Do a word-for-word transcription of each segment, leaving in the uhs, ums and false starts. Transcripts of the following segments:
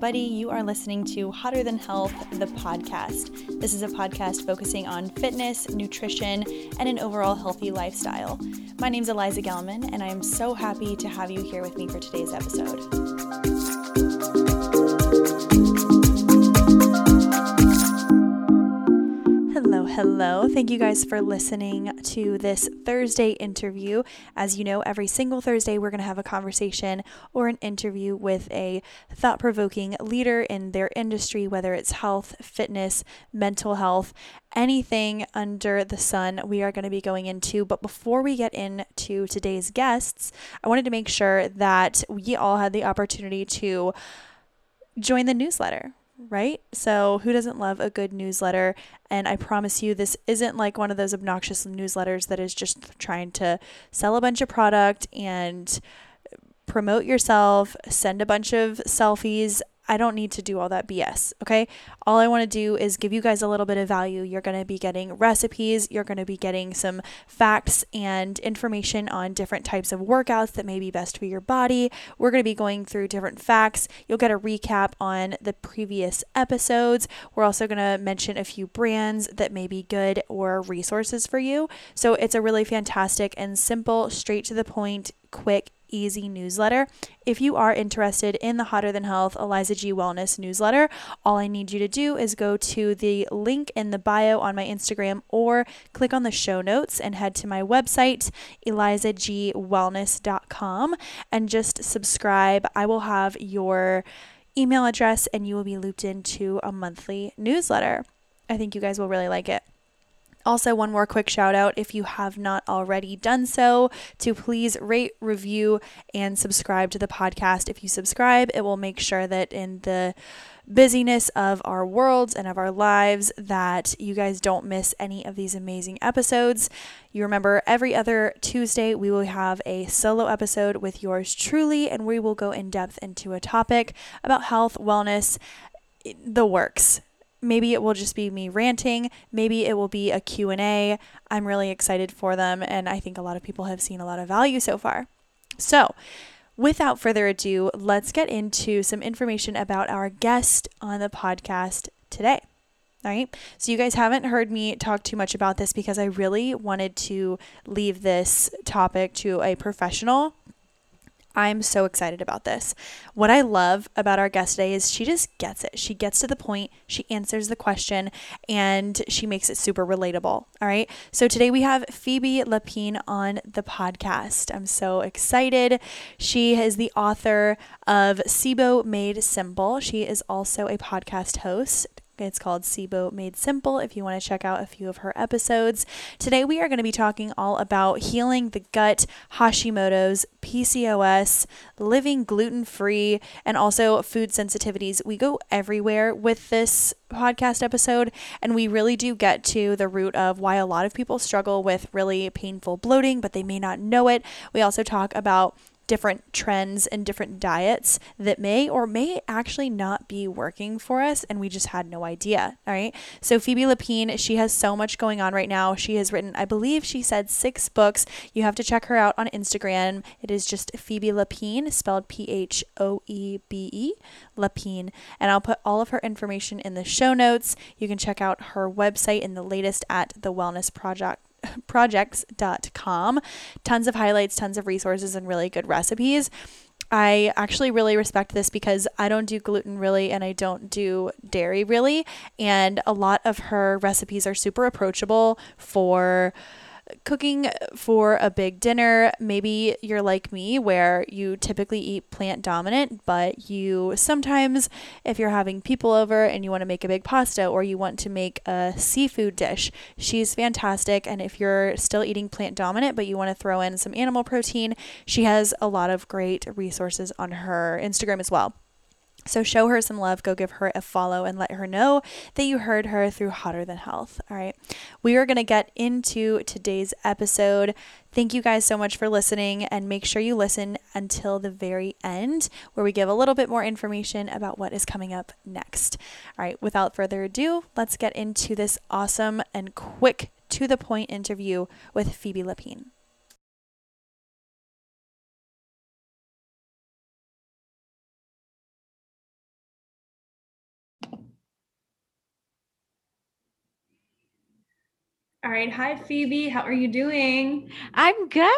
everybody. You are listening to Hotter Than Health, the podcast. This is a podcast focusing on fitness, nutrition, and an overall healthy lifestyle. My name is Eliza Gellman, and I am so happy to have you here with me for today's episode. Hello, hello. Thank you guys for listening to this Thursday interview. As you know, every single Thursday, we're going to have a conversation or an interview with a thought-provoking leader in their industry, whether it's health, fitness, mental health, anything under the sun we are going to be going into. But before we get into today's guests, I wanted to make sure that we all had the opportunity to join the newsletter. Right? So who doesn't love a good newsletter? And I promise you, this isn't like one of those obnoxious newsletters that is just trying to sell a bunch of product and promote yourself, send a bunch of selfies. I don't need to do all that B S, okay? All I want to do is give you guys a little bit of value. You're going to be getting recipes. You're going to be getting some facts and information on different types of workouts that may be best for your body. We're going to be going through different facts. You'll get a recap on the previous episodes. We're also going to mention a few brands that may be good or resources for you. So it's a really fantastic and simple, straight to the point, quick, easy newsletter. If you are interested in the Hotter Than Health Eliza G Wellness newsletter, all I need you to do is go to the link in the bio on my Instagram or click on the show notes and head to my website, eliza g wellness dot com, and just subscribe. I will have your email address and you will be looped into a monthly newsletter. I think you guys will really like it. Also, one more quick shout out, if you have not already done so, to please rate, review, and subscribe to the podcast. If you subscribe, it will make sure that in the busyness of our worlds and of our lives that you guys don't miss any of these amazing episodes. You remember, every other Tuesday, we will have a solo episode with yours truly, and we will go in depth into a topic about health, wellness, the works. Maybe it will just be me ranting. Maybe it will be a Q and A. I'm really excited for them, and I think a lot of people have seen a lot of value so far. So without further ado, let's get into some information about our guest on the podcast today. All right. So you guys haven't heard me talk too much about this because I really wanted to leave this topic to a professional. I'm so excited about this. What I love about our guest today is she just gets it. She gets to the point, she answers the question, and she makes it super relatable. All right. So today we have Phoebe Lapine on the podcast. I'm so excited. She is the author of SIBO Made Simple. She is also a podcast host. It's called SIBO Made Simple if you want to check out a few of her episodes. Today we are going to be talking all about healing the gut, Hashimoto's, P C O S, living gluten-free, and also food sensitivities. We go everywhere with this podcast episode, and we really do get to the root of why a lot of people struggle with really painful bloating, but they may not know it. We also talk about different trends and different diets that may or may actually not be working for us, and we just had no idea. All right. So Phoebe Lapine, she has so much going on right now. She has written, I believe she said six books. You have to check her out on Instagram. It is just Phoebe Lapine, spelled P H O E B E, Lapine. And I'll put all of her information in the show notes. You can check out her website and the latest at The Wellness Project. projects dot com. Tons of highlights, tons of resources, and really good recipes. I actually really respect this because I don't do gluten really, and I don't do dairy really. And a lot of her recipes are super approachable for cooking for a big dinner. Maybe you're like me where you typically eat plant dominant, but you sometimes, if you're having people over and you want to make a big pasta or you want to make a seafood dish, she's fantastic. And if you're still eating plant dominant, but you want to throw in some animal protein, she has a lot of great resources on her Instagram as well. So show her some love, go give her a follow, and let her know that you heard her through Hotter Than Health. All right. We are going to get into today's episode. Thank you guys so much for listening, and make sure you listen until the very end where we give a little bit more information about what is coming up next. All right. Without further ado, let's get into this awesome and quick to the point interview with Phoebe Lapine. All right. Hi, Phoebe. How are you doing? I'm good.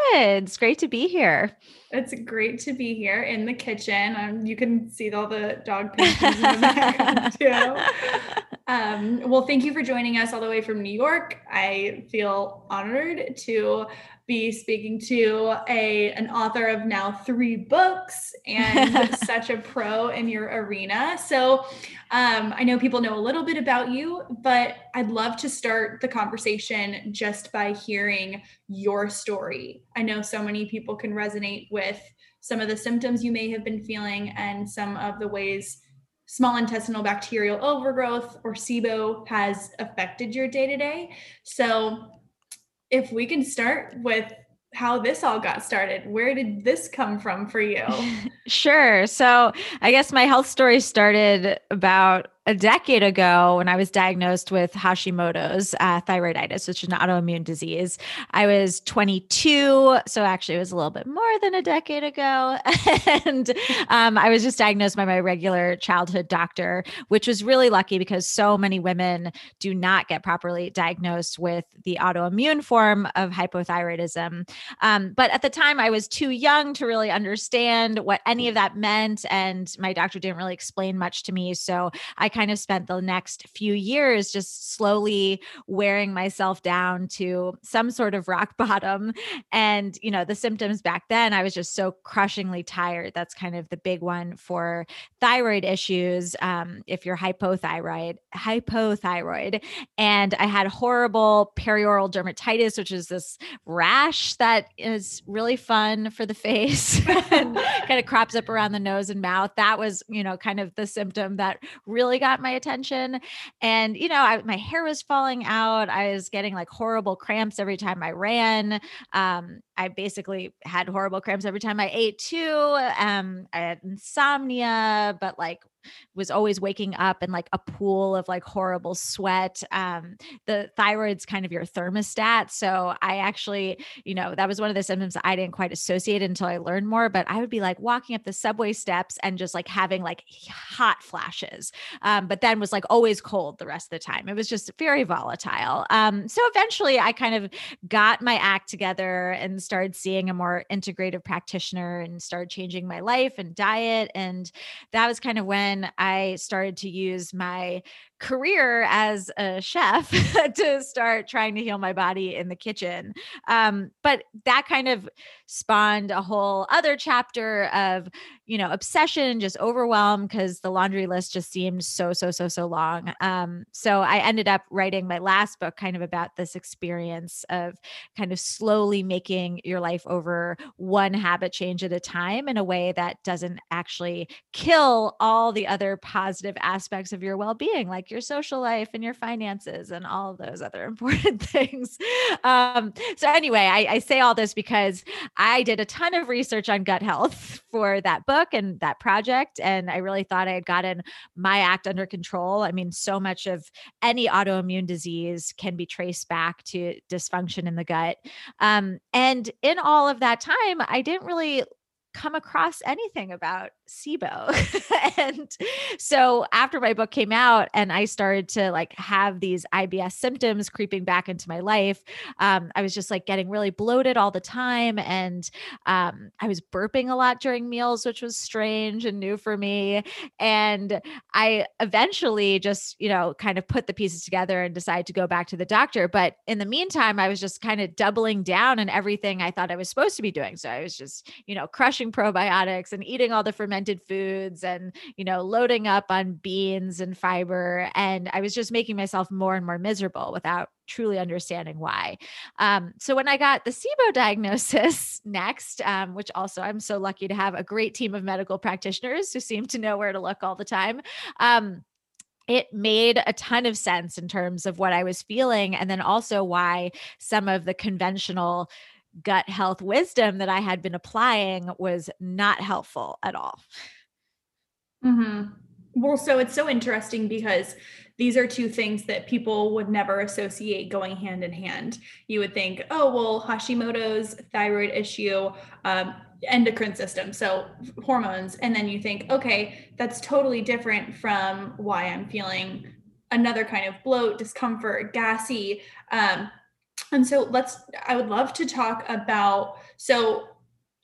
It's great to be here. It's great to be here in the kitchen. Um, you can see all the dog pictures in the background too. Um, well, thank you for joining us all the way from New York. I feel honored to be speaking to a an author of now three books and such a pro in your arena. So um, I know people know a little bit about you, but I'd love to start the conversation just by hearing your story. I know so many people can resonate with some of the symptoms you may have been feeling and some of the ways small intestinal bacterial overgrowth or SIBO has affected your day-to-day. So if we can start with how this all got started. Where did this come from for you? Sure. So I guess my health story started about a decade ago when I was diagnosed with Hashimoto's uh, thyroiditis, which is an autoimmune disease. I was twenty-two. So actually it was a little bit more than a decade ago. and um, I was just diagnosed by my regular childhood doctor, which was really lucky because so many women do not get properly diagnosed with the autoimmune form of hypothyroidism. Um, but at the time I was too young to really understand what any of that meant. And my doctor didn't really explain much to me. So I kind of spent the next few years just slowly wearing myself down to some sort of rock bottom. And, you know, the symptoms back then, I was just so crushingly tired. That's kind of the big one for thyroid issues. Um, if you're hypothyroid, hypothyroid, and I had horrible perioral dermatitis, which is this rash that is really fun for the face and kind of crops up around the nose and mouth. That was, you know, kind of the symptom that really got my attention. And, you know, I, my hair was falling out. I was getting like horrible cramps every time I ran. Um, I basically had horrible cramps every time I ate too. Um, I had insomnia, but like was always waking up in like a pool of like horrible sweat. Um, the thyroid's kind of your thermostat. So I actually, you know, that was one of the symptoms I didn't quite associate until I learned more, but I would be like walking up the subway steps and just like having like hot flashes. Um, but then was like always cold the rest of the time. It was just very volatile. Um, so eventually I kind of got my act together and started seeing a more integrative practitioner and started changing my life and diet. And that was kind of when And I started to use my career as a chef to start trying to heal my body in the kitchen. Um, but that kind of spawned a whole other chapter of, you know, obsession, just overwhelm, because the laundry list just seemed so, so, so, so long. Um, so I ended up writing my last book kind of about this experience of kind of slowly making your life over one habit change at a time in a way that doesn't actually kill all the other positive aspects of your well-being, like your social life and your finances and all of those other important things. Um, so anyway, I, I say all this because I did a ton of research on gut health for that book and that project. And I really thought I had gotten my act under control. I mean, so much of any autoimmune disease can be traced back to dysfunction in the gut. Um, and in all of that time, I didn't really come across anything about SIBO. And so after my book came out and I started to like have these I B S symptoms creeping back into my life, um, I was just like getting really bloated all the time. And um, I was burping a lot during meals, which was strange and new for me. And I eventually just, you know, kind of put the pieces together and decided to go back to the doctor. But in the meantime, I was just kind of doubling down on everything I thought I was supposed to be doing. So I was just, you know, crushing probiotics and eating all the fermented foods and, you know, loading up on beans and fiber. And I was just making myself more and more miserable without truly understanding why. Um, so when I got the SIBO diagnosis next, um, which also I'm so lucky to have a great team of medical practitioners who seem to know where to look all the time. Um, It made a ton of sense in terms of what I was feeling. And then also why some of the conventional gut health wisdom that I had been applying was not helpful at all. Mm-hmm. Well, so it's so interesting because these are two things that people would never associate going hand in hand. You would think, oh, well, Hashimoto's, thyroid issue, um, endocrine system, so hormones. And then you think, okay, that's totally different from why I'm feeling another kind of bloat, discomfort, gassy, um, And so let's, I would love to talk about, so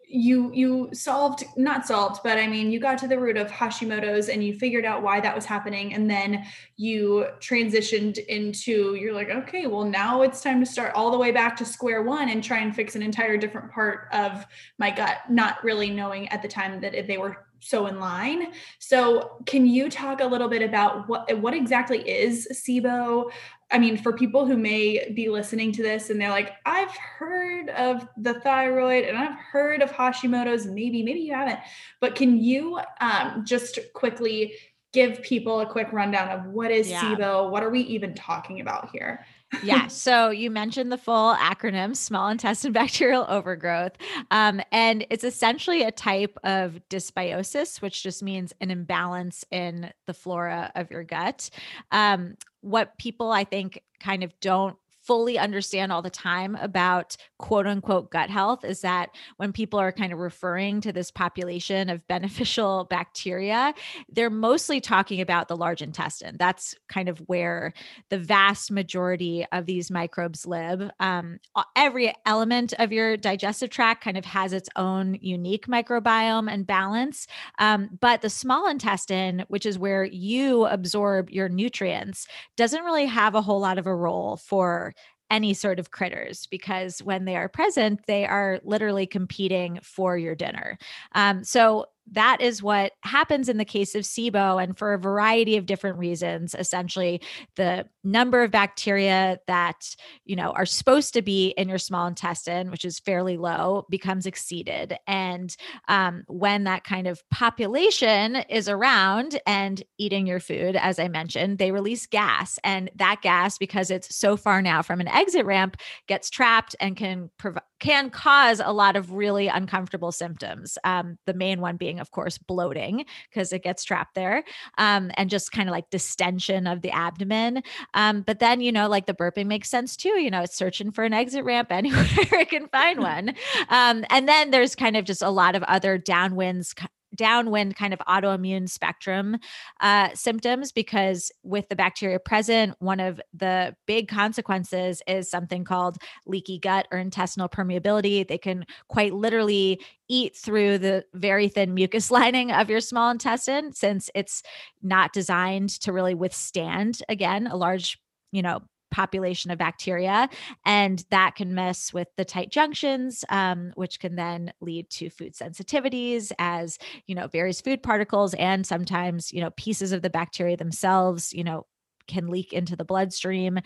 you, you solved, not solved, but I mean, you got to the root of Hashimoto's and you figured out why that was happening. And then you transitioned into, you're like, okay, well now it's time to start all the way back to square one and try and fix an entire different part of my gut, not really knowing at the time that they were so in line. So can you talk a little bit about what, what exactly is SIBO? I mean, for people who may be listening to this and they're like, I've heard of the thyroid and I've heard of Hashimoto's, maybe, maybe you haven't, but can you um, just quickly give people a quick rundown of what is yeah. SIBO? What are we even talking about here? Yeah. So you mentioned the full acronym, small intestine bacterial overgrowth. Um, and it's essentially a type of dysbiosis, which just means an imbalance in the flora of your gut. Um, what people, I think, kind of don't fully understand all the time about quote unquote gut health is that when people are kind of referring to this population of beneficial bacteria, they're mostly talking about the large intestine. That's kind of where the vast majority of these microbes live. Um, every element of your digestive tract kind of has its own unique microbiome and balance. Um, but the small intestine, which is where you absorb your nutrients, doesn't really have a whole lot of a role for any sort of critters, because when they are present, they are literally competing for your dinner. Um, so that is what happens in the case of SIBO. And for a variety of different reasons, essentially the number of bacteria that, you know, are supposed to be in your small intestine, which is fairly low, becomes exceeded. And um, when that kind of population is around and eating your food, as I mentioned, they release gas, and that gas, because it's so far now from an exit ramp, gets trapped and can provide, can cause a lot of really uncomfortable symptoms. Um, the main one being, of course, bloating, because it gets trapped there, um, and just kind of like distension of the abdomen. Um, but then, you know, like the burping makes sense too. You know, it's searching for an exit ramp anywhere it can find one. Um, and then there's kind of just a lot of other downwinds downwind kind of autoimmune spectrum uh, symptoms, because with the bacteria present, one of the big consequences is something called leaky gut or intestinal permeability. They can quite literally eat through the very thin mucus lining of your small intestine, since it's not designed to really withstand, again, a large, you know, population of bacteria, and that can mess with the tight junctions, um, which can then lead to food sensitivities, as, you know, various food particles and sometimes, you know, pieces of the bacteria themselves, you know, can leak into the bloodstream.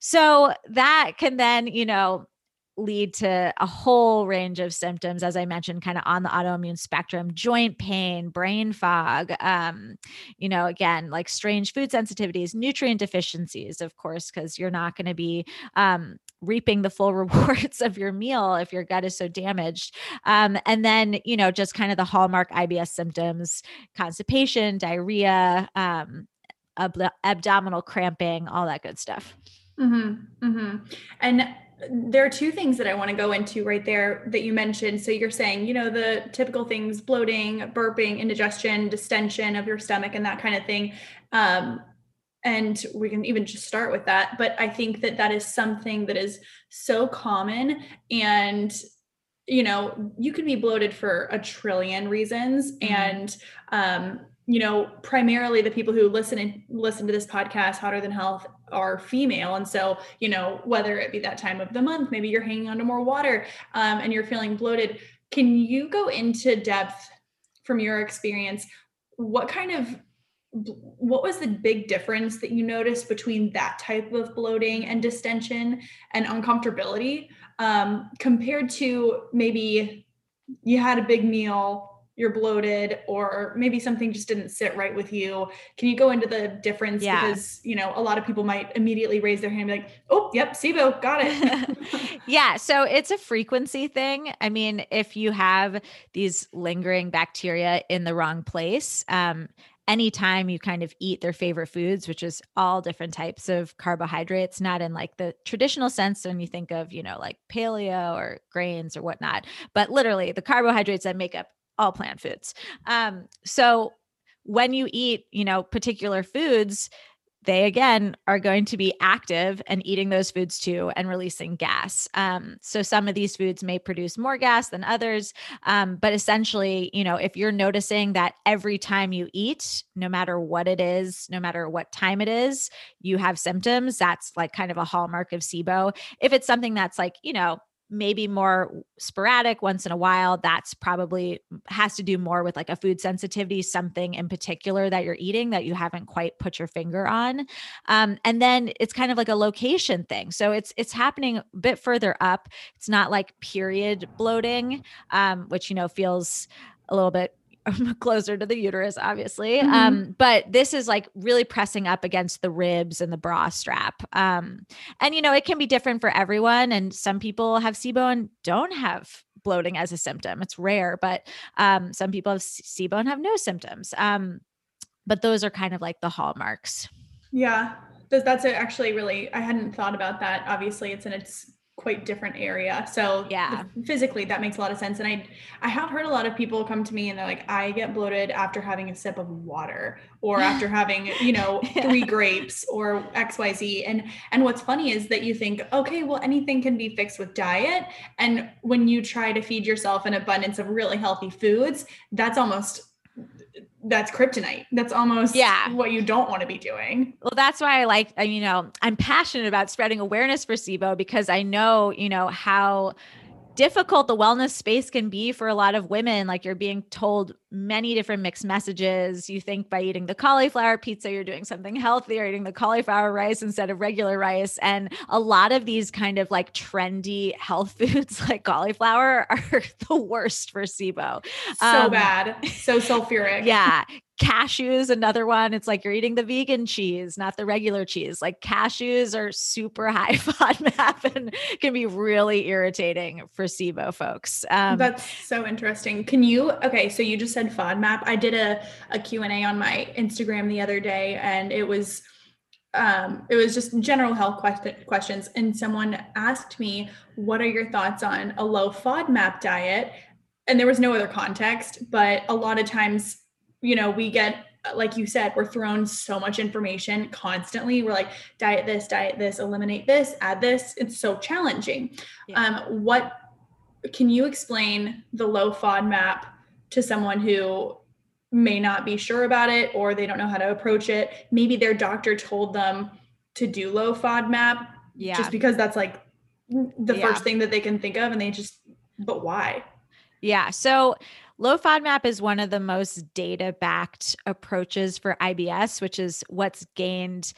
So that can then, you know, lead to a whole range of symptoms, as I mentioned, kind of on the autoimmune spectrum: joint pain, brain fog, um, you know, again, like strange food sensitivities, nutrient deficiencies, of course, because you're not going to be um, reaping the full rewards of your meal if your gut is so damaged. Um, and then, you know, just kind of the hallmark I B S symptoms: constipation, diarrhea, um, ab- abdominal cramping, all that good stuff. Mm-hmm, mm-hmm. And there are two things that I want to go into right there that you mentioned. So you're saying, you know, the typical things: bloating, burping, indigestion, distension of your stomach, and that kind of thing. Um, and we can even just start with that. But I think that that is something that is so common, and, you know, you can be bloated for a trillion reasons. Mm-hmm. And, um, you know, primarily the people who listen and listen to this podcast, Hotter Than Health, are female. And so, you know, whether it be that time of the month, maybe you're hanging on to more water, um, and you're feeling bloated. Can you go into depth from your experience? What kind of, what was the big difference that you noticed between that type of bloating and distension and uncomfortability, um, compared to maybe you had a big meal, you're bloated, or maybe something just didn't sit right with you? Can you go into the difference? Yeah. Because, you know, a lot of people might immediately raise their hand and be like, oh, yep, SIBO, got it. Yeah. So it's a frequency thing. I mean, if you have these lingering bacteria in the wrong place, um, anytime you kind of eat their favorite foods, which is all different types of carbohydrates, not in like the traditional sense when you think of, you know, like paleo or grains or whatnot, but literally the carbohydrates that make up all plant foods. Um, so when you eat, you know, particular foods, they again are going to be active and eating those foods too and releasing gas. Um, so some of these foods may produce more gas than others. Um, but essentially, you know, if you're noticing that every time you eat, no matter what it is, no matter what time it is, you have symptoms, that's like kind of a hallmark of SIBO. If it's something that's like, you know, maybe more sporadic once in a while, that's probably has to do more with like a food sensitivity, something in particular that you're eating that you haven't quite put your finger on. Um, and then it's kind of like a location thing. So it's, it's happening a bit further up. It's not like period bloating, um, which, you know, feels a little bit closer to the uterus, obviously. Mm-hmm. Um, but this is like really pressing up against the ribs and the bra strap. Um, and, you know, it can be different for everyone. And some people have SIBO and don't have bloating as a symptom. It's rare, but um, some people have SIBO and have no symptoms. Um, but those are kind of like the hallmarks. Yeah, that's actually really, I hadn't thought about that. Obviously, it's in its quite different area. So yeah, physically that makes a lot of sense. And I, I have heard a lot of people come to me and they're like, I get bloated after having a sip of water or after having, you know, yeah. three grapes or X Y Z. And, and what's funny is that you think, okay, well, anything can be fixed with diet. And when you try to feed yourself an abundance of really healthy foods, that's almost that's kryptonite. That's almost yeah. what you don't want to be doing. Well, that's why I like, you know, I'm passionate about spreading awareness for SIBO because I know, you know, how difficult the wellness space can be for a lot of women. Like you're being told many different mixed messages. You think by eating the cauliflower pizza, you're doing something healthy or eating the cauliflower rice instead of regular rice. And a lot of these kind of like trendy health foods like cauliflower are the worst for SIBO. So um, bad. So sulfuric. Yeah. Cashews, another one. It's like you're eating the vegan cheese, not the regular cheese. Like cashews are super high FODMAP and can be really irritating for SIBO folks. Um, That's so interesting. Can you, okay. So you just said FODMAP. I did a, a Q and A on my Instagram the other day and it was, um, it was just general health quest- questions. And someone asked me, what are your thoughts on a low FODMAP diet? And there was no other context, but a lot of times, you know, we get, like you said, we're thrown so much information constantly. We're like, diet this, diet this, eliminate this, add this. It's so challenging. Yeah. Um, what can you explain the low FODMAP to someone who may not be sure about it, or they don't know how to approach it? Maybe their doctor told them to do low FODMAP yeah. just because that's like the yeah. first thing that they can think of. And they just, but why? Yeah. So low FODMAP is one of the most data-backed approaches for I B S, which is what's gained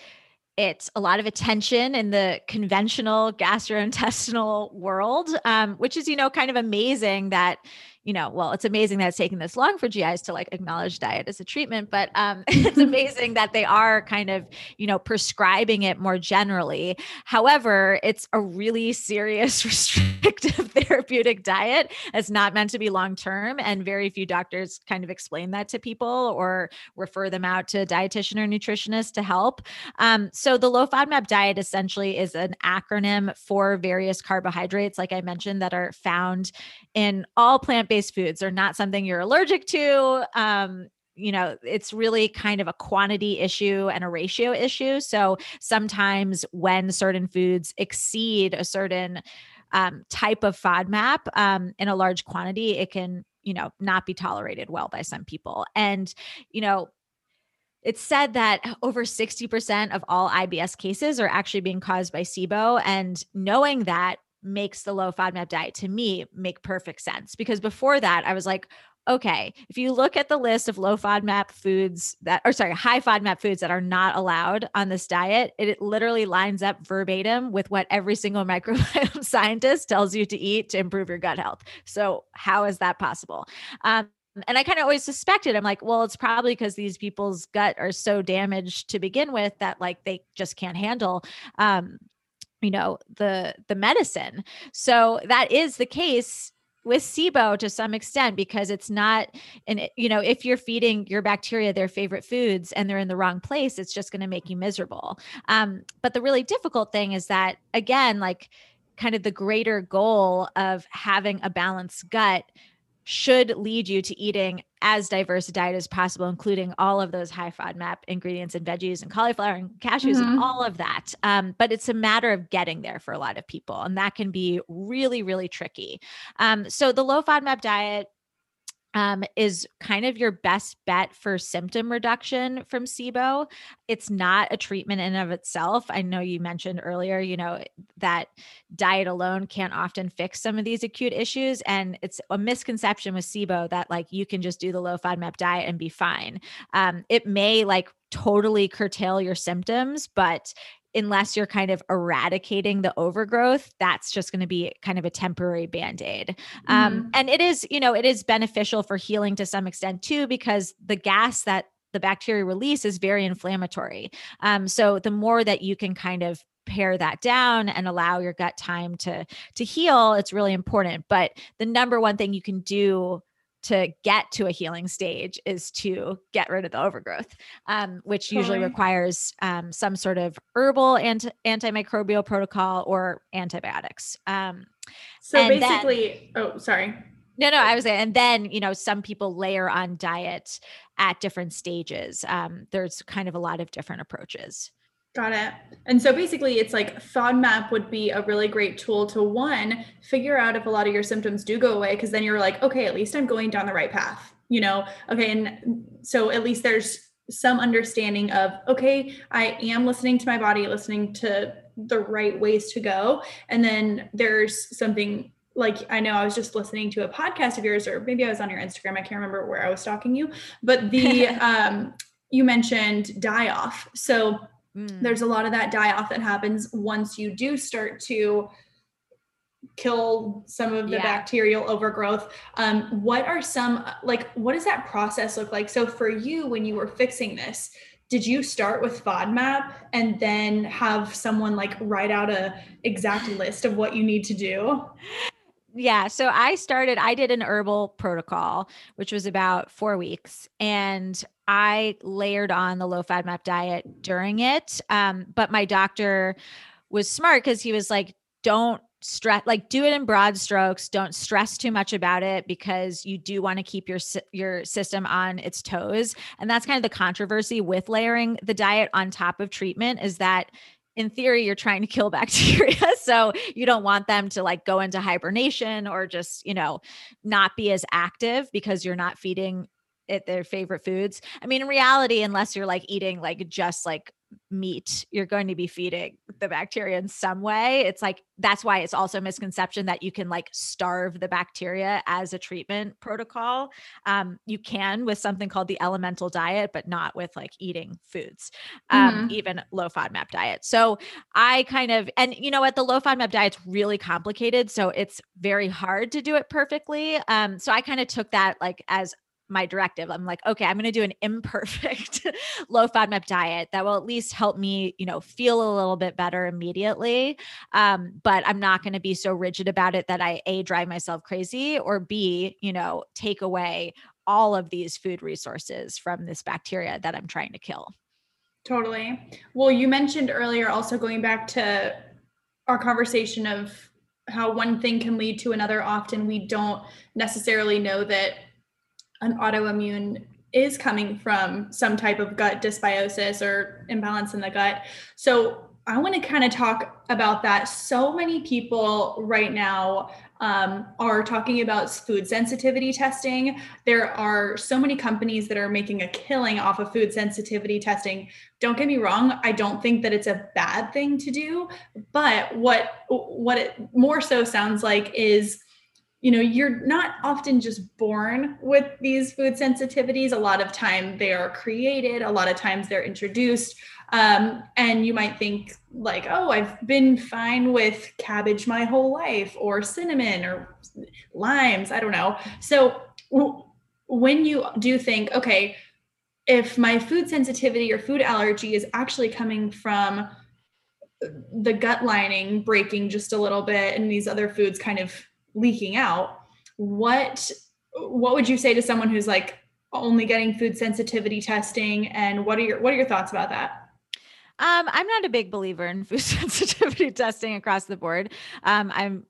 it a lot of attention in the conventional gastrointestinal world, um, which is, you know, kind of amazing that, you know, well, it's amazing that it's taken this long for G Is to like acknowledge diet as a treatment, but um, it's amazing that they are kind of, you know, prescribing it more generally. However, it's a really serious restrictive therapeutic diet. It's not meant to be long-term, and very few doctors kind of explain that to people or refer them out to a dietitian or nutritionist to help. Um, so the low FODMAP diet essentially is an acronym for various carbohydrates, like I mentioned, that are found in all plant-based foods. They're not something you're allergic to. Um, you know, it's really kind of a quantity issue and a ratio issue. So sometimes when certain foods exceed a certain um, type of FODMAP um, in a large quantity, it can, you know, not be tolerated well by some people. And, you know, it's said that over sixty percent of all I B S cases are actually being caused by SIBO. And knowing that makes the low FODMAP diet to me make perfect sense, because before that I was like, okay, if you look at the list of low FODMAP foods that, or sorry, high FODMAP foods that are not allowed on this diet, it, it literally lines up verbatim with what every single microbiome scientist tells you to eat to improve your gut health. So how is that possible? Um, And I kind of always suspected, I'm like, well, it's probably because these people's gut are so damaged to begin with that like they just can't handle, um, you know, the, the medicine. So that is the case with SIBO to some extent, because it's not, and you know, if you're feeding your bacteria their favorite foods and they're in the wrong place, it's just going to make you miserable. Um, but the really difficult thing is that, again, like kind of the greater goal of having a balanced gut should lead you to eating as diverse a diet as possible, including all of those high FODMAP ingredients and veggies and cauliflower and cashews mm-hmm. and all of that. Um, but it's a matter of getting there for a lot of people. And that can be really, really tricky. Um, so the low FODMAP diet Um, is kind of your best bet for symptom reduction from SIBO. It's not a treatment in and of itself. I know you mentioned earlier, you know, that diet alone can't often fix some of these acute issues. And it's a misconception with SIBO that like you can just do the low FODMAP diet and be fine. Um, it may like totally curtail your symptoms, but unless you're kind of eradicating the overgrowth, that's just going to be kind of a temporary Band-Aid. Mm-hmm. Um, and it is, you know, it is beneficial for healing to some extent too, because the gas that the bacteria release is very inflammatory. Um, so the more that you can kind of pare that down and allow your gut time to, to heal, it's really important. But the number one thing you can do to get to a healing stage is to get rid of the overgrowth, um, which okay. usually requires um, some sort of herbal anti- antimicrobial protocol or antibiotics. Um, so basically, then, oh, sorry. No, no, I was saying, and then, you know, some people layer on diet at different stages. Um, there's kind of a lot of different approaches. Got it. And so basically it's like FODMAP would be a really great tool to one, figure out if a lot of your symptoms do go away. Cause then you're like, okay, at least I'm going down the right path, you know? Okay. And so at least there's some understanding of, okay, I am listening to my body, listening to the right ways to go. And then there's something like, I know I was just listening to a podcast of yours, or maybe I was on your Instagram. I can't remember where I was stalking you, but the, um, you mentioned die off. So there's a lot of that die-off that happens once you do start to kill some of the yeah. bacterial overgrowth. Um, what are some, like, what does that process look like? So for you, when you were fixing this, did you start with FODMAP and then have someone like write out a exact list of what you need to do? Yeah. So I started, I did an herbal protocol, which was about four weeks, and I layered on the low FODMAP diet during it. Um, but my doctor was smart because he was like, don't stress, like do it in broad strokes. Don't stress too much about it because you do want to keep your, your system on its toes. And that's kind of the controversy with layering the diet on top of treatment is that in theory, you're trying to kill bacteria. So you don't want them to like go into hibernation or just, you know, not be as active because you're not feeding it their favorite foods. I mean, in reality, unless you're like eating like just like meat, you're going to be feeding the bacteria in some way. It's like, that's why it's also a misconception that you can like starve the bacteria as a treatment protocol. Um, you can with something called the elemental diet, but not with like eating foods, um, mm-hmm. even low FODMAP diet. So I kind of, and you know what, the low FODMAP diet's really complicated. So it's very hard to do it perfectly. Um, so I kind of took that like as my directive. I'm like, okay, I'm going to do an imperfect low FODMAP diet that will at least help me, you know, feel a little bit better immediately. Um, but I'm not going to be so rigid about it that I A, drive myself crazy, or B, you know, take away all of these food resources from this bacteria that I'm trying to kill. Totally. Well, you mentioned earlier also going back to our conversation of how one thing can lead to another. Often we don't necessarily know that an autoimmune is coming from some type of gut dysbiosis or imbalance in the gut. So I want to kind of talk about that. So many people right now um, are talking about food sensitivity testing. There are so many companies that are making a killing off of food sensitivity testing. Don't get me wrong. I don't think that it's a bad thing to do, but what, what it more so sounds like is, you know, you're not often just born with these food sensitivities. A lot of time they are created. A lot of times they're introduced. Um, and you might think like, oh, I've been fine with cabbage my whole life, or cinnamon or limes. I don't know. So w- when you do think, okay, if my food sensitivity or food allergy is actually coming from the gut lining breaking just a little bit and these other foods kind of leaking out, what, what would you say to someone who's like only getting food sensitivity testing? And what are your, what are your thoughts about that? Um, I'm not a big believer in food sensitivity testing across the board. Um, I'm,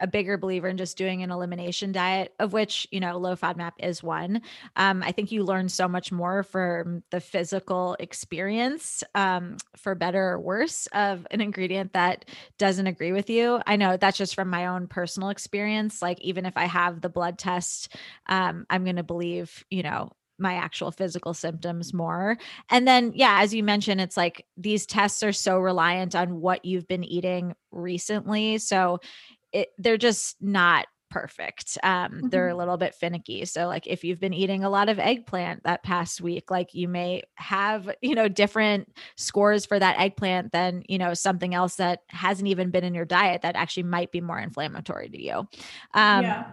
a bigger believer in just doing an elimination diet, of which, you know, low FODMAP is one. Um, I think you learn so much more from the physical experience, um, for better or worse, of an ingredient that doesn't agree with you. I know that's just from my own personal experience. Like, even if I have the blood test, um, I'm going to believe, you know, my actual physical symptoms more. And then, yeah, as you mentioned, it's like these tests are so reliant on what you've been eating recently. So it, they're just not perfect. Um, mm-hmm. They're a little bit finicky. So like if you've been eating a lot of eggplant that past week, like you may have, you know, different scores for that eggplant than, you know, something else that hasn't even been in your diet that actually might be more inflammatory to you. Um, yeah.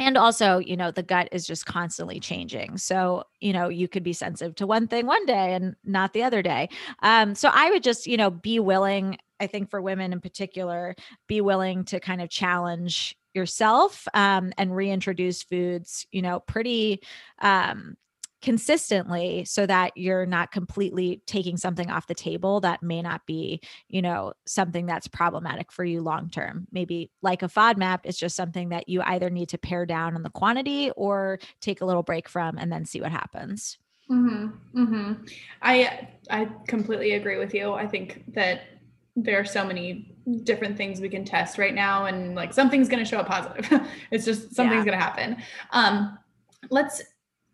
And also, you know, the gut is just constantly changing. So, you know, you could be sensitive to one thing one day and not the other day. Um, so I would just, you know, be willing, I think for women in particular, be willing to kind of challenge yourself, um, and reintroduce foods, you know, pretty, um, consistently, so that you're not completely taking something off the table that may not be, you know, something that's problematic for you long-term. Maybe like a FODMAP, it's just something that you either need to pare down on the quantity or take a little break from and then see what happens. Mm-hmm. Mm-hmm. I, I completely agree with you. I think that there are so many different things we can test right now, and like something's going to show up positive. It's just something's yeah. going to happen. Um, let's,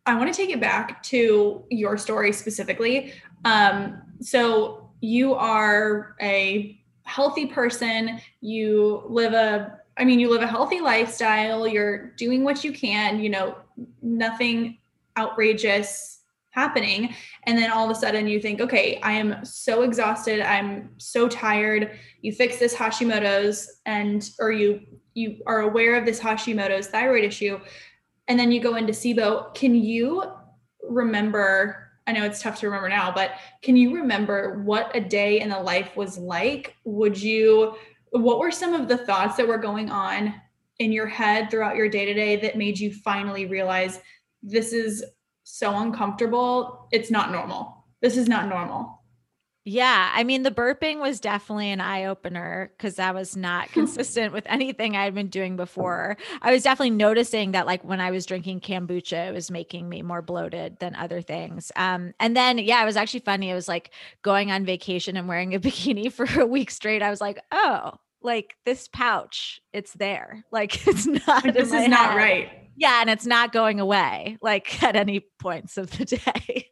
I want to take it back to your story specifically. Um, so you are a healthy person. You live a, I mean, you live a healthy lifestyle. You're doing what you can, you know, nothing outrageous happening. And then all of a sudden you think, okay, I am so exhausted. I'm so tired. You fix this Hashimoto's and, or you, you are aware of this Hashimoto's thyroid issue. And then you go into SIBO. Can you remember, I know it's tough to remember now, but can you remember what a day in the life was like? Would you, what were some of the thoughts that were going on in your head throughout your day-to-day that made you finally realize this is so uncomfortable? It's not normal. This is not normal. Yeah. I mean, the burping was definitely an eye opener because that was not consistent with anything I had been doing before. I was definitely noticing that like when I was drinking kombucha, it was making me more bloated than other things. Um, and then, yeah, it was actually funny. It was like going on vacation and wearing a bikini for a week straight. I was like, oh, like this pouch, it's there. Like it's not, this is not right. Yeah. And it's not going away like at any points of the day.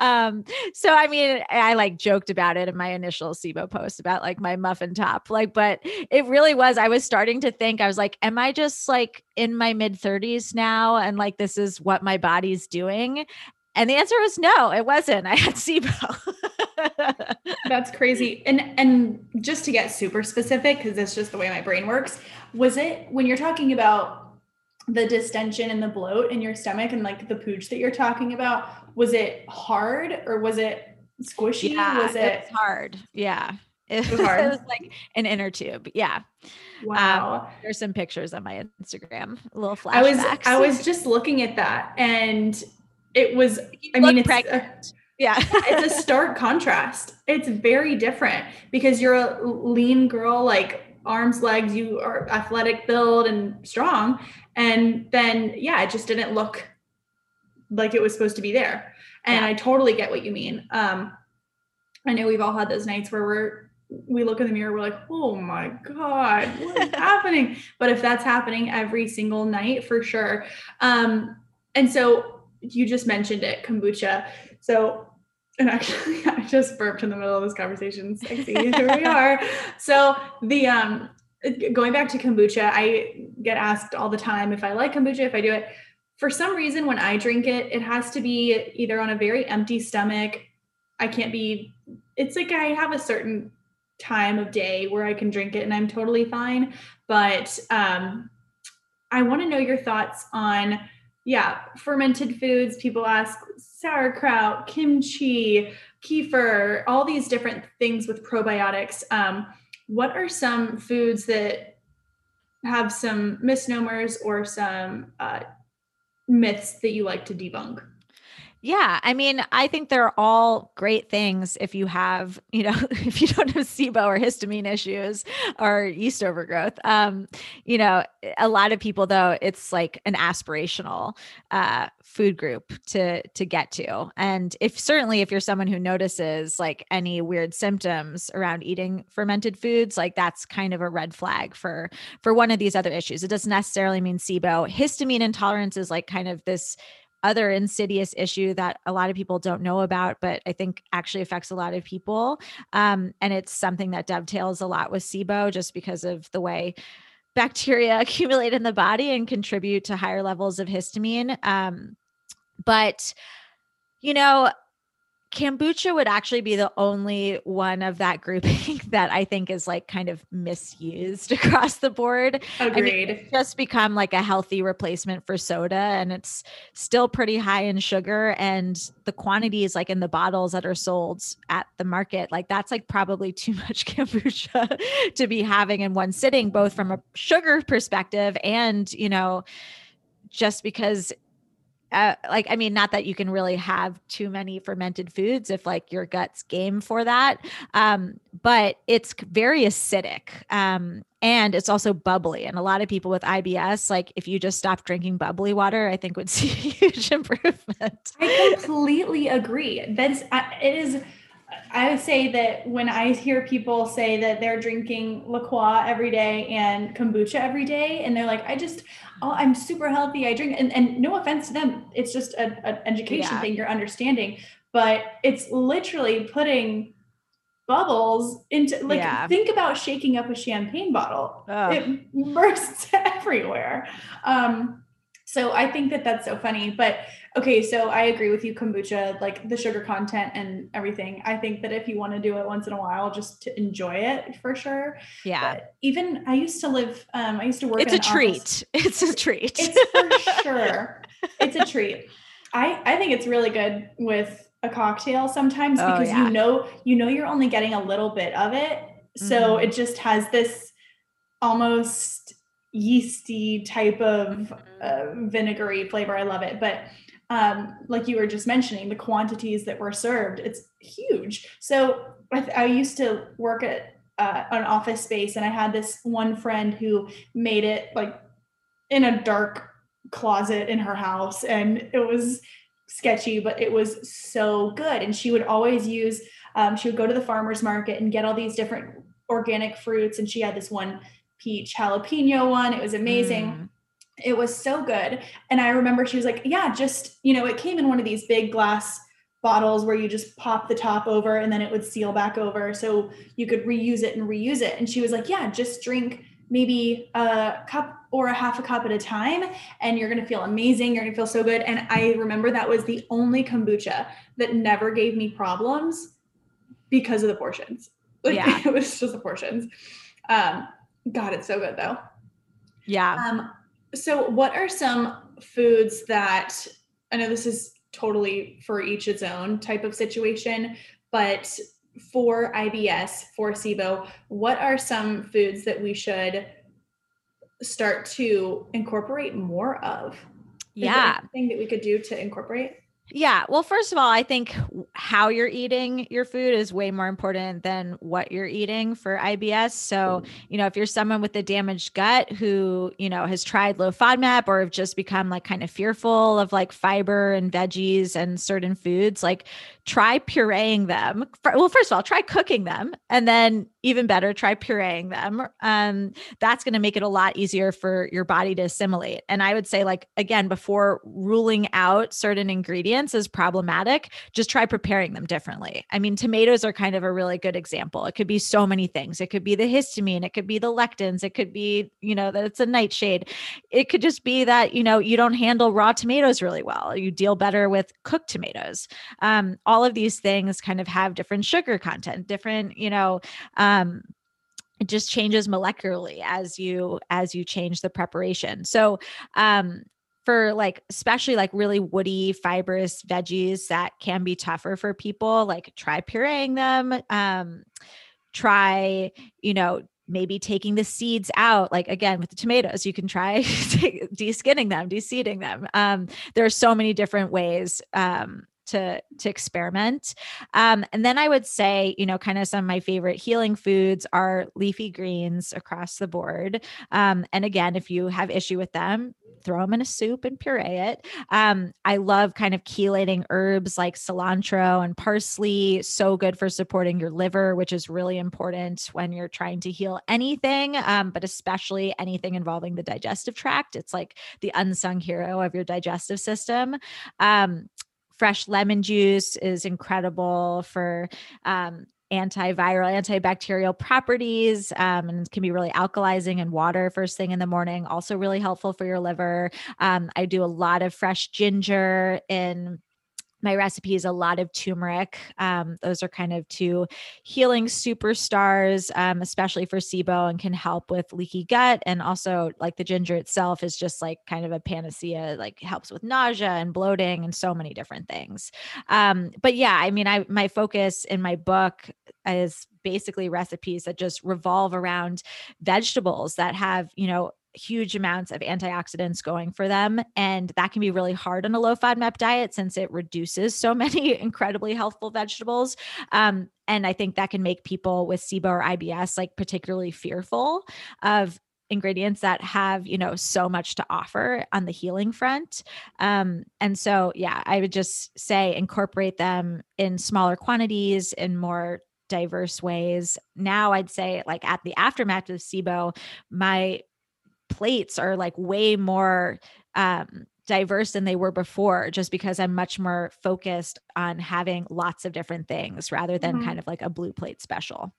Um, so, I mean, I like joked about it in my initial SIBO post about like my muffin top, like, but it really was, I was starting to think, I was like, am I just like in my mid thirties now? And like, this is what my body's doing. And the answer was no, it wasn't. I had SIBO. That's crazy. And, and just to get super specific, cause that's just the way my brain works. Was it when you're talking about the distension and the bloat in your stomach and like the pooch that you're talking about, was it hard or was it squishy? Yeah, was it, it was hard? Yeah. It, it was hard. It was like an inner tube. Yeah. Wow. Um, there's some pictures on my Instagram, a little flashbacks. I was, I was just looking at that and it was, you I mean, it's a, yeah, it's a stark contrast. It's very different because you're a lean girl, like arms, legs, you are athletic build and strong. And then, yeah, it just didn't look like it was supposed to be there. And yeah. I totally get what you mean. Um, I know we've all had those nights where we're, we look in the mirror, we're like, oh my God, what's happening? But if that's happening every single night, for sure. Um, and so you just mentioned it, kombucha. So, and actually I just burped in the middle of this conversation. Sexy, here we are. So the, um, going back to kombucha, I get asked all the time if I like kombucha, if I do it. For some reason, when I drink it, it has to be either on a very empty stomach. I can't be, it's like I have a certain time of day where I can drink it and I'm totally fine. But um, I want to know your thoughts on, yeah, fermented foods. People ask sauerkraut, kimchi, kefir, all these different things with probiotics. Um, What are some foods that have some misnomers or some uh, myths that you like to debunk? Yeah. I mean, I think they're all great things if you have, you know, if you don't have SIBO or histamine issues or yeast overgrowth. Um, you know, a lot of people though, it's like an aspirational uh, food group to, to get to. And if certainly if you're someone who notices like any weird symptoms around eating fermented foods, like that's kind of a red flag for, for one of these other issues. It doesn't necessarily mean SIBO. Histamine intolerance is like kind of this other insidious issue that a lot of people don't know about, but I think actually affects a lot of people. Um, and it's something that dovetails a lot with SIBO just because of the way bacteria accumulate in the body and contribute to higher levels of histamine. Um, but, you know, kombucha would actually be the only one of that grouping that I think is like kind of misused across the board. Agreed. I mean, it's just become like a healthy replacement for soda, and it's still pretty high in sugar, and the quantities like in the bottles that are sold at the market, like that's like probably too much kombucha to be having in one sitting, both from a sugar perspective and, you know, just because Uh, like, I mean, not that you can really have too many fermented foods if like your gut's game for that. Um, but it's very acidic. Um, and it's also bubbly. And a lot of people with I B S, like if you just stop drinking bubbly water, I think would see a huge improvement. I completely agree. That's, uh, it is, I would say that when I hear people say that they're drinking La Croix every day and kombucha every day, and they're like, I just, oh, I'm super healthy. I drink, and, and no offense to them. It's just an education yeah. thing, you're understanding, but it's literally putting bubbles into like, yeah. think about shaking up a champagne bottle. Oh. It bursts everywhere. Um, So I think that that's so funny, but okay. So I agree with you, kombucha, like the sugar content and everything. I think that if you want to do it once in a while, just to enjoy it for sure. Yeah. But even I used to live, um, I used to work. It's in a treat. It's a treat. It's for sure. It's a treat. I, I think it's really good with a cocktail sometimes oh, because yeah. you know, you know, you're only getting a little bit of it. So mm. it just has this almost yeasty type of uh, vinegary flavor. I love it. But um, like you were just mentioning, the quantities that were served, it's huge. So I, th- I used to work at uh, an office space, and I had this one friend who made it like in a dark closet in her house. And it was sketchy, but it was so good. And she would always use, um, she would go to the farmer's market and get all these different organic fruits. And she had this one peach jalapeno one. It was amazing. Mm. It was so good. And I remember she was like, yeah, just, you know, it came in one of these big glass bottles where you just pop the top over and then it would seal back over. So you could reuse it and reuse it. And she was like, yeah, just drink maybe a cup or a half a cup at a time. And you're going to feel amazing. You're going to feel so good. And I remember that was the only kombucha that never gave me problems because of the portions. Like, yeah. It was just the portions. Um, God, it's so good though. Yeah. Um, so what are some foods that, I know this is totally for each its own type of situation, but for I B S, for SIBO, what are some foods that we should start to incorporate more of? Yeah. Is there anything that we could do to incorporate? Yeah. Well, first of all, I think how you're eating your food is way more important than what you're eating for I B S. So, you know, if you're someone with a damaged gut who, you know, has tried low FODMAP or have just become like kind of fearful of like fiber and veggies and certain foods, like try pureeing them. Well, first of all, try cooking them, and then even better, try pureeing them. Um, that's going to make it a lot easier for your body to assimilate. And I would say, like, again, before ruling out certain ingredients is problematic, just try preparing them differently. I mean, tomatoes are kind of a really good example. It could be so many things. It could be the histamine. It could be the lectins. It could be, you know, that it's a nightshade. It could just be that, you know, you don't handle raw tomatoes really well. You deal better with cooked tomatoes. Um, all of these things kind of have different sugar content, different, you know, um, it just changes molecularly as you, as you change the preparation. So, um, for like, especially like really woody, fibrous veggies that can be tougher for people, like try pureeing them, um, try, you know, maybe taking the seeds out. Like again, with the tomatoes, you can try de-skinning them, de-seeding them. Um, there are so many different ways, um, to, to experiment. Um, and then I would say, you know, kind of some of my favorite healing foods are leafy greens across the board. Um, and again, if you have issue with them, throw them in a soup and puree it. Um, I love kind of chelating herbs like cilantro and parsley. So good for supporting your liver, which is really important when you're trying to heal anything, um, but especially anything involving the digestive tract. It's like the unsung hero of your digestive system. Um, fresh lemon juice is incredible for, um, antiviral, antibacterial properties, um, and can be really alkalizing, and water first thing in the morning, also really helpful for your liver. Um, I do a lot of fresh ginger in my recipes, a lot of turmeric. Um, those are kind of two healing superstars, um, especially for SIBO, and can help with leaky gut. And also, like, the ginger itself is just like kind of a panacea, like helps with nausea and bloating and so many different things. Um, but yeah, I mean, I, my focus in my book is basically recipes that just revolve around vegetables that have, you know, huge amounts of antioxidants going for them. And that can be really hard on a low FODMAP diet since it reduces so many incredibly healthful vegetables. Um, and I think that can make people with SIBO or I B S like particularly fearful of ingredients that have, you know, so much to offer on the healing front. Um, and so, yeah, I would just say incorporate them in smaller quantities in more diverse ways. Now I'd say, like, at the aftermath of SIBO, my plates are like way more um, diverse than they were before, just because I'm much more focused on having lots of different things rather than mm-hmm. kind of like a blue plate special.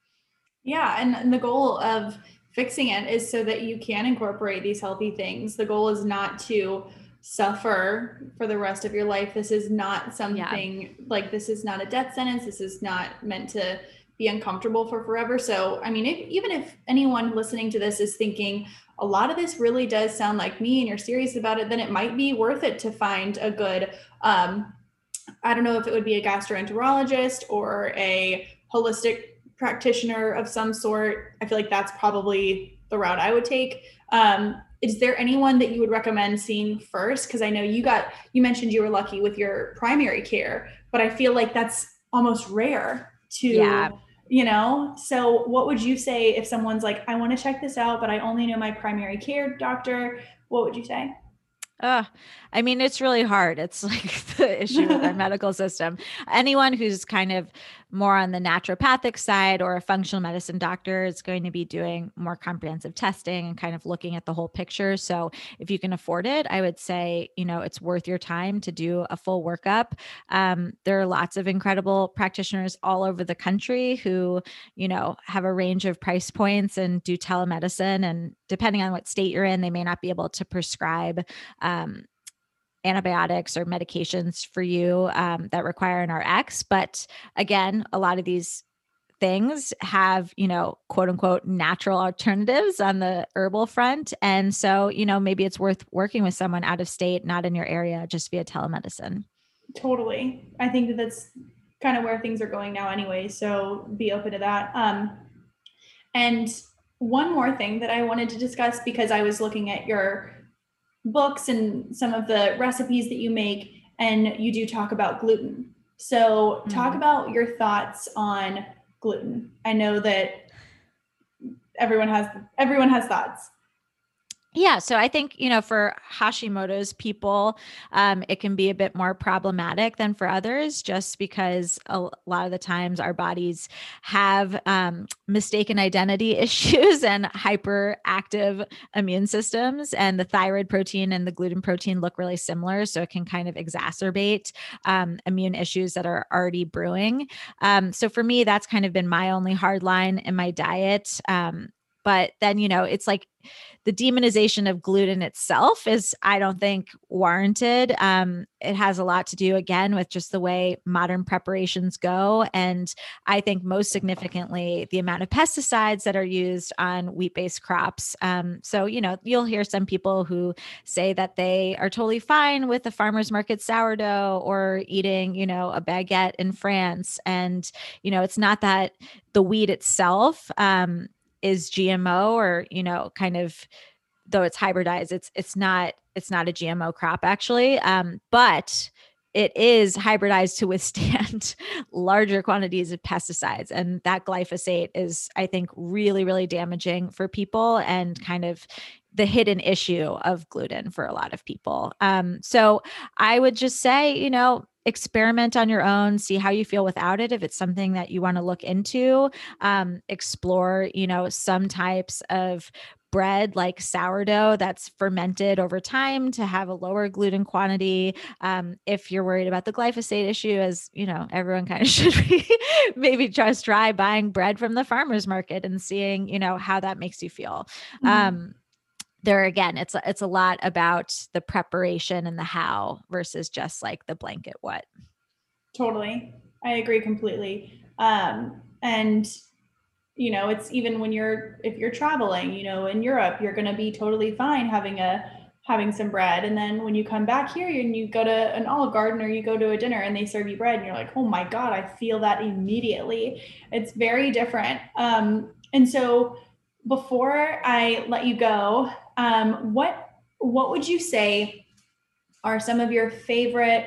Yeah. And, and the goal of fixing it is so that you can incorporate these healthy things. The goal is not to suffer for the rest of your life. This is not something yeah. like, this is not a death sentence. This is not meant to be uncomfortable for forever. So, I mean, if, even if anyone listening to this is thinking, a lot of this really does sound like me and you're serious about it, then it might be worth it to find a good, um, I don't know if it would be a gastroenterologist or a holistic practitioner of some sort. I feel like that's probably the route I would take. Um, is there anyone that you would recommend seeing first? Because I know you got, you mentioned you were lucky with your primary care, but I feel like that's almost rare to, yeah. you know, so what would you say if someone's like, I want to check this out, but I only know my primary care doctor? What would you say? Uh, I mean, it's really hard. It's like the issue with our medical system. Anyone who's kind of more on the naturopathic side or a functional medicine doctor is going to be doing more comprehensive testing and kind of looking at the whole picture. So if you can afford it, I would say, you know, it's worth your time to do a full workup. Um, there are lots of incredible practitioners all over the country who, you know, have a range of price points and do telemedicine. And depending on what state you're in, they may not be able to prescribe um, antibiotics or medications for you um, that require an R X. But again, a lot of these things have, you know, quote unquote, natural alternatives on the herbal front. And so, you know, maybe it's worth working with someone out of state, not in your area, just via telemedicine. Totally. I think that that's kind of where things are going now anyway. So be open to that. Um, and one more thing that I wanted to discuss, because I was looking at your books and some of the recipes that you make, and you do talk about gluten. So talk mm-hmm. about your thoughts on gluten. I know that everyone has, everyone has thoughts. Yeah. So I think, you know, for Hashimoto's people, um, it can be a bit more problematic than for others, just because a lot of the times our bodies have um, mistaken identity issues and hyperactive immune systems, and the thyroid protein and the gluten protein look really similar. So it can kind of exacerbate um, immune issues that are already brewing. Um, so for me, that's kind of been my only hard line in my diet. Um, But then, you know, it's like the demonization of gluten itself is, I don't think, warranted. Um, it has a lot to do, again, with just the way modern preparations go. And I think most significantly, the amount of pesticides that are used on wheat-based crops. Um, so, you know, you'll hear some people who say that they are totally fine with the farmer's market sourdough or eating, you know, a baguette in France. And, you know, it's not that the wheat itself, um, is G M O or, you know, kind of, though it's hybridized, it's, it's not, it's not a G M O crop actually. Um, but it is hybridized to withstand larger quantities of pesticides. And that glyphosate is, I think, really, really damaging for people and kind of the hidden issue of gluten for a lot of people. Um, so I would just say, you know, experiment on your own, see how you feel without it. If it's something that you want to look into, um, explore, you know, some types of bread like sourdough that's fermented over time to have a lower gluten quantity. Um, if you're worried about the glyphosate issue, as you know, everyone kind of should be, maybe just try buying bread from the farmer's market and seeing, you know, how that makes you feel. Mm-hmm. Um, there again, it's, it's a lot about the preparation and the how versus just like the blanket what. Totally. I agree completely. Um, and you know, it's even when you're, if you're traveling, you know, in Europe, you're going to be totally fine having a, having some bread. And then when you come back here and you go to an Olive Garden or you go to a dinner and they serve you bread and you're like, oh my God, I feel that immediately. It's very different. Um, and so before I let you go, um, what, what would you say are some of your favorite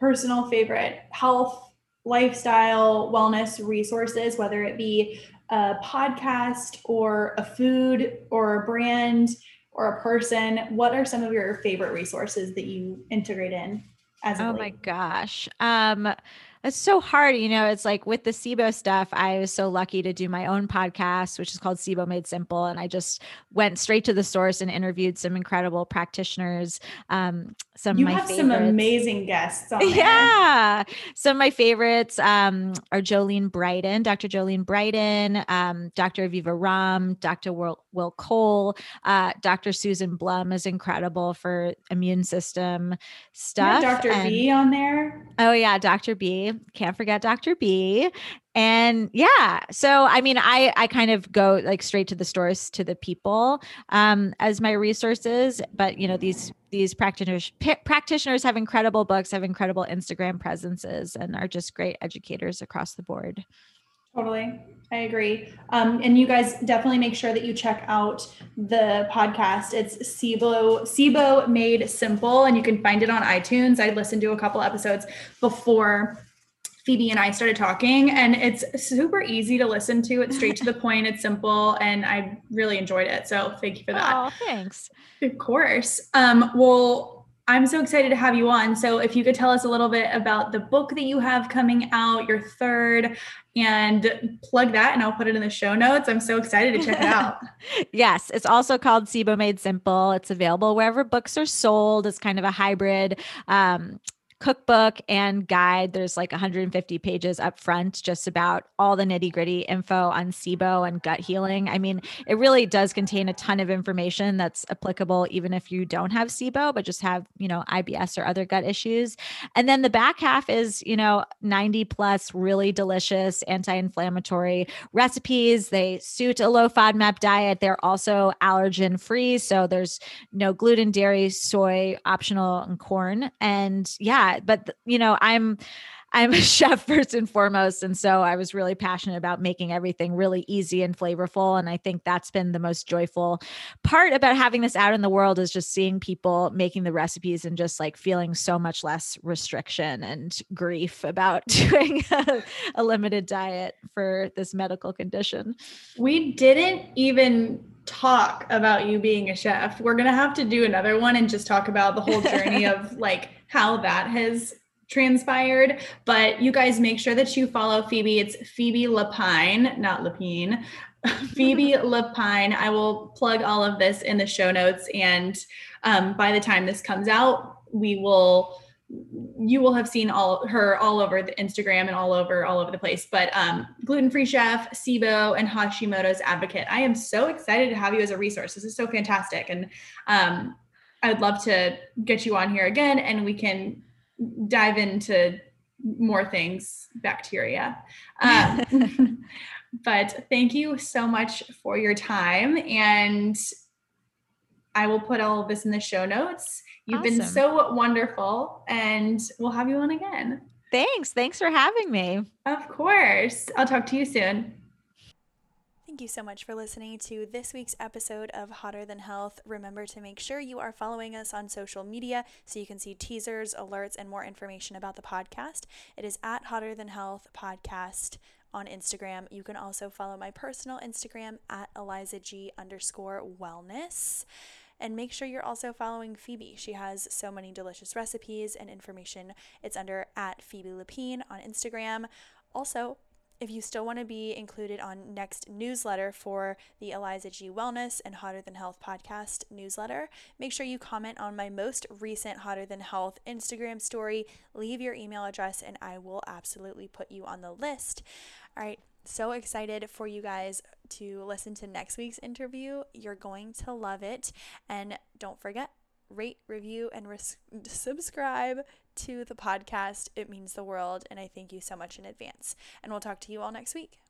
personal favorite health lifestyle, wellness resources, whether it be a podcast or a food or a brand or a person? What are some of your favorite resources that you integrate in as a Oh my gosh. Um, It's so hard. You know, it's like with the SIBO stuff, I was so lucky to do my own podcast, which is called SIBO Made Simple. And I just went straight to the source and interviewed some incredible practitioners. Um, some you of my have favorites. Some amazing guests on there. Yeah. Some of my favorites um, are Jolene Brighton, Doctor Jolene Brighton, um, Doctor Aviva Ram, Doctor Will, Will Cole, uh, Doctor Susan Blum is incredible for immune system stuff. Doctor B on there. Oh yeah. Doctor B. Can't forget Doctor B. And yeah, so, I mean, I, I kind of go like straight to the source, to the people, um, as my resources, but you know, these, these practitioners, p- practitioners have incredible books, have incredible Instagram presences, and are just great educators across the board. Totally. I agree. Um, and you guys definitely make sure that you check out the podcast. It's SIBO, SIBO Made Simple, and you can find it on iTunes. I listened to a couple episodes before Phoebe and I started talking, and it's super easy to listen to. It's straight to the point. It's simple. And I really enjoyed it. So thank you for that. Oh, thanks. Of course. Um, well, I'm so excited to have you on. So if you could tell us a little bit about the book that you have coming out, your third, and plug that, and I'll put it in the show notes. I'm so excited to check it out. Yes. It's also called SIBO Made Simple. It's available wherever books are sold. It's kind of a hybrid, um, cookbook and guide. There's like one hundred fifty pages up front, just about all the nitty gritty info on SIBO and gut healing. I mean, it really does contain a ton of information that's applicable, even if you don't have SIBO, but just have, you know, I B S or other gut issues. And then the back half is, you know, ninety plus really delicious anti-inflammatory recipes. They suit a low FODMAP diet. They're also allergen free. So there's no gluten, dairy, soy, optional, and corn. And yeah, but you know, I'm, I'm a chef first and foremost. And so I was really passionate about making everything really easy and flavorful. And I think that's been the most joyful part about having this out in the world, is just seeing people making the recipes and just like feeling so much less restriction and grief about doing a, a limited diet for this medical condition. We didn't even talk about you being a chef. We're going to have to do another one and just talk about the whole journey of like how that has transpired. But you guys make sure that you follow Phoebe. It's Phoebe Lapine, not Lapine, Phoebe Lapine. I will plug all of this in the show notes. And um, by the time this comes out, we will, you will have seen all her all over the Instagram and all over, all over the place, but um, gluten-free chef, SIBO, and Hashimoto's advocate. I am so excited to have you as a resource. This is so fantastic. And um, I'd love to get you on here again, and we can dive into more things, bacteria. Um, but thank you so much for your time. And I will put all of this in the show notes. You've awesome. Been so wonderful, and we'll have you on again. Thanks. Thanks for having me. Of course. I'll talk to you soon. Thank you so much for listening to this week's episode of Hotter Than Health. Remember to make sure you are following us on social media so you can see teasers, alerts, and more information about the podcast. It is at Hotter Than Health Podcast on Instagram. You can also follow my personal Instagram at Eliza G underscore wellness. And make sure you're also following Phoebe. She has so many delicious recipes and information. It's under at Phoebe Lapine on Instagram. Also, if you still want to be included on next newsletter for the Eliza G Wellness and Hotter Than Health podcast newsletter, make sure you comment on my most recent Hotter Than Health Instagram story, leave your email address, and I will absolutely put you on the list. All right, so excited for you guys to listen to next week's interview. You're going to love it. And don't forget, rate, review, and res- subscribe to the podcast. It means the world, and I thank you so much in advance. And we'll talk to you all next week.